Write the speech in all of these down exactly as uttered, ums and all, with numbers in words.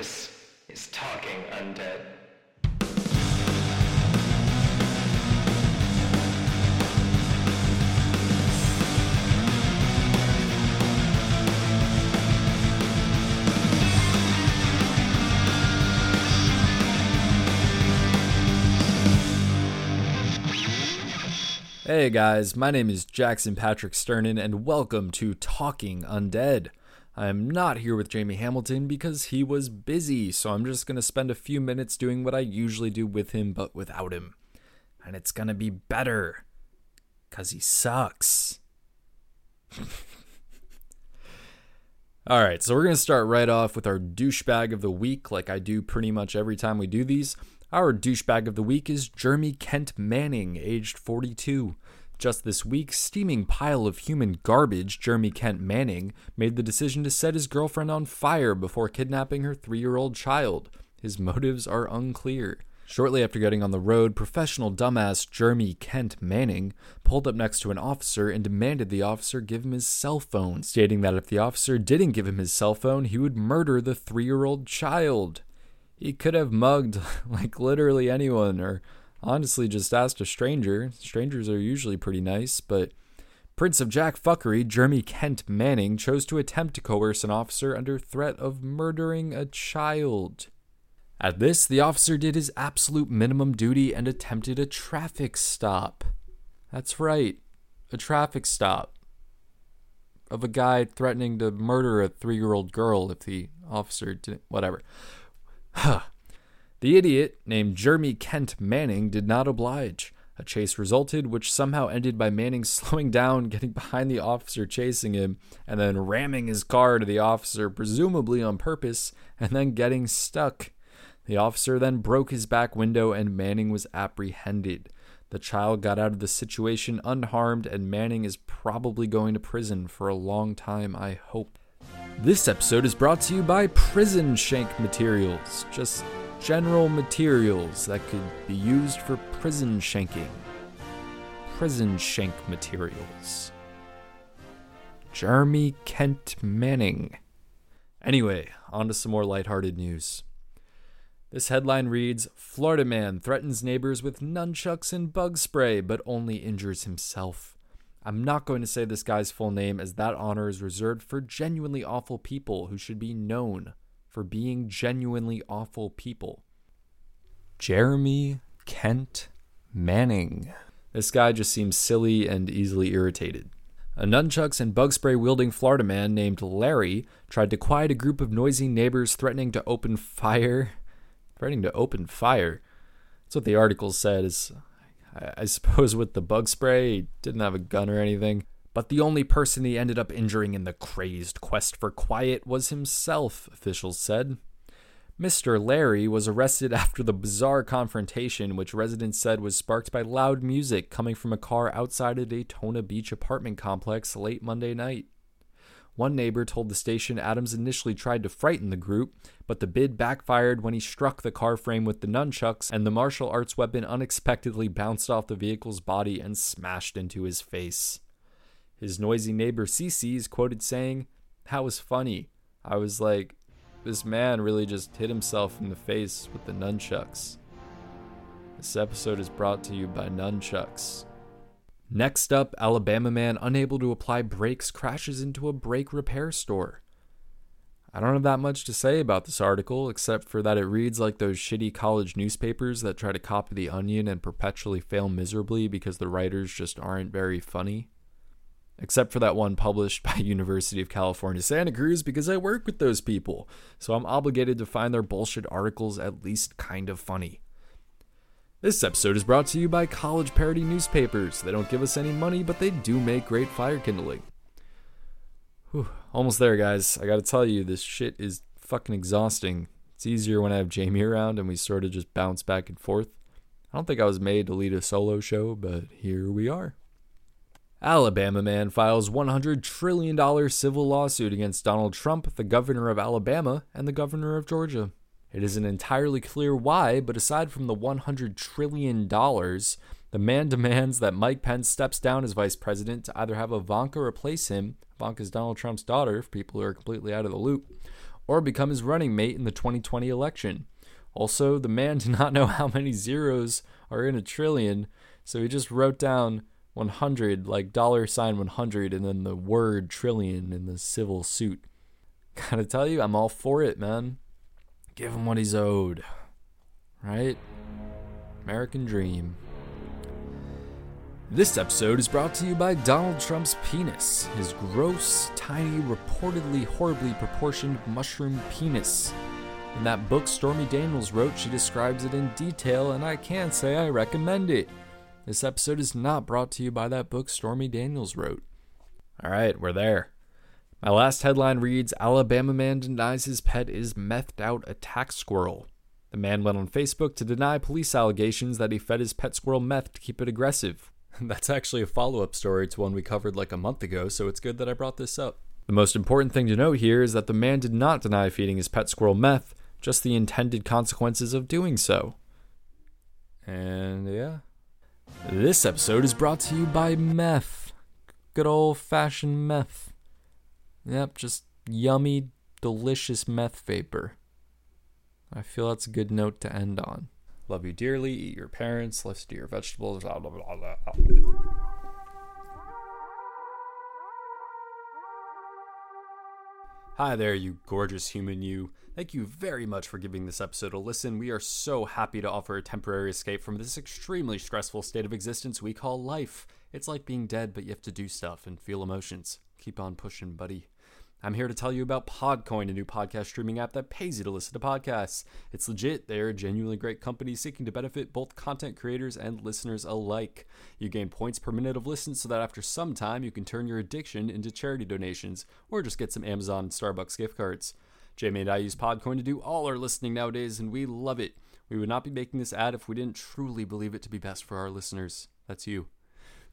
This is Talking Undead. Hey guys, my name is Jackson Patrick Sternin, and welcome to Talking Undead. I'm not here with Jamie Hamilton because he was busy, so I'm just going to spend a few minutes doing what I usually do with him, but without him. And it's going to be better, because he sucks. Alright, so we're going to start right off with our douchebag of the week, like I do pretty much every time we do these. Our douchebag of the week is Jeremy Kent Manning, aged forty-two. Just this week, steaming pile of human garbage Jeremy Kent Manning made the decision to set his girlfriend on fire before kidnapping her three-year-old child. His motives are unclear. Shortly after getting on the road, professional dumbass Jeremy Kent Manning pulled up next to an officer and demanded the officer give him his cell phone, stating that if the officer didn't give him his cell phone, he would murder the three-year-old child. He could have mugged, like, literally anyone, or honestly just asked a stranger. Strangers are usually pretty nice, but Prince of Jack Fuckery, Jeremy Kent Manning, chose to attempt to coerce an officer under threat of murdering a child. At this, the officer did his absolute minimum duty and attempted a traffic stop. That's right, a traffic stop. Of a guy threatening to murder a three-year-old girl if the officer didn't, whatever. Huh. The idiot, named Jeremy Kent Manning, did not oblige. A chase resulted, which somehow ended by Manning slowing down, getting behind the officer chasing him, and then ramming his car to the officer, presumably on purpose, and then getting stuck. The officer then broke his back window, and Manning was apprehended. The child got out of the situation unharmed, and Manning is probably going to prison for a long time, I hope. This episode is brought to you by Prison Shank Materials, just general materials that could be used for prison shanking. Prison Shank Materials. Jeremy Kent Manning. Anyway, on to some more lighthearted news. This headline reads, Florida man threatens neighbors with nunchucks and bug spray, but only injures himself. I'm not going to say this guy's full name, as that honor is reserved for genuinely awful people who should be known for being genuinely awful people. Jeremy Kent Manning. This guy just seems silly and easily irritated. A nunchucks and bug spray wielding Florida man named Larry tried to quiet a group of noisy neighbors threatening to open fire. Threatening to open fire? That's what the article said, is... I suppose with the bug spray, he didn't have a gun or anything. But the only person he ended up injuring in the crazed quest for quiet was himself, officials said. Mister Larry was arrested after the bizarre confrontation, which residents said was sparked by loud music coming from a car outside a Daytona Beach apartment complex late Monday night. One neighbor told the station Adams initially tried to frighten the group, but the bid backfired when he struck the car frame with the nunchucks, and the martial arts weapon unexpectedly bounced off the vehicle's body and smashed into his face. His noisy neighbor CeCe is quoted saying, "That was funny. I was like, this man really just hit himself in the face with the nunchucks." This episode is brought to you by nunchucks. Next up, Alabama man unable to apply brakes crashes into a brake repair store. I don't have that much to say about this article, except for that it reads like those shitty college newspapers that try to copy The Onion and perpetually fail miserably because the writers just aren't very funny. Except for that one published by University of California, Santa Cruz, because I work with those people, so I'm obligated to find their bullshit articles at least kind of funny. This episode is brought to you by college parody newspapers. They don't give us any money, but they do make great fire kindling. Whew, almost there, guys. I gotta tell you, this shit is fucking exhausting. It's easier when I have Jamie around and we sort of just bounce back and forth. I don't think I was made to lead a solo show, but here we are. Alabama man files one hundred trillion dollars civil lawsuit against Donald Trump, the governor of Alabama, and the governor of Georgia. It isn't entirely clear why, but aside from the one hundred trillion dollars, the man demands that Mike Pence steps down as vice president to either have Ivanka replace him, Ivanka's Donald Trump's daughter, if people are completely out of the loop, or become his running mate in the twenty twenty election. Also, the man did not know how many zeros are in a trillion, so he just wrote down one hundred, like dollar sign one hundred, and then the word trillion in the civil suit. Gotta tell you, I'm all for it, man. Give him what he's owed. Right? American dream. This episode is brought to you by Donald Trump's penis. His gross, tiny, reportedly horribly proportioned mushroom penis. In that book Stormy Daniels wrote, she describes it in detail, and I can say I recommend it. This episode is not brought to you by that book Stormy Daniels wrote. Alright, we're there. My last headline reads, Alabama man denies his pet is methed out attack squirrel. The man went on Facebook to deny police allegations that he fed his pet squirrel meth to keep it aggressive. That's actually a follow-up story to one we covered like a month ago, so it's good that I brought this up. The most important thing to note here is that the man did not deny feeding his pet squirrel meth, just the intended consequences of doing so. And yeah. This episode is brought to you by meth. Good old-fashioned meth. Yep, just yummy, delicious meth vapor. I feel that's a good note to end on. Love you dearly, eat your parents, let's do your vegetables, blah, blah, blah, blah. Hi there, you gorgeous human you. Thank you very much for giving this episode a listen. We are so happy to offer a temporary escape from this extremely stressful state of existence we call life. It's like being dead, but you have to do stuff and feel emotions. Keep on pushing, buddy. I'm here to tell you about PodCoin, a new podcast streaming app that pays you to listen to podcasts. It's legit. They are a genuinely great company seeking to benefit both content creators and listeners alike. You gain points per minute of listen so that after some time you can turn your addiction into charity donations or just get some Amazon and Starbucks gift cards. Jamie and I use PodCoin to do all our listening nowadays, and we love it. We would not be making this ad if we didn't truly believe it to be best for our listeners. That's you.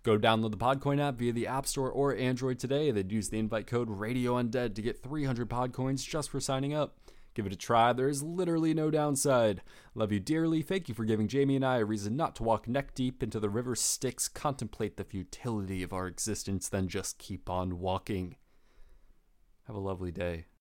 Go download the PodCoin app via the App Store or Android today. They'd use the invite code RADIOUNDEAD to get three hundred PodCoins just for signing up. Give it a try. There is literally no downside. Love you dearly. Thank you for giving Jamie and I a reason not to walk neck deep into the river Styx, contemplate the futility of our existence, then just keep on walking. Have a lovely day.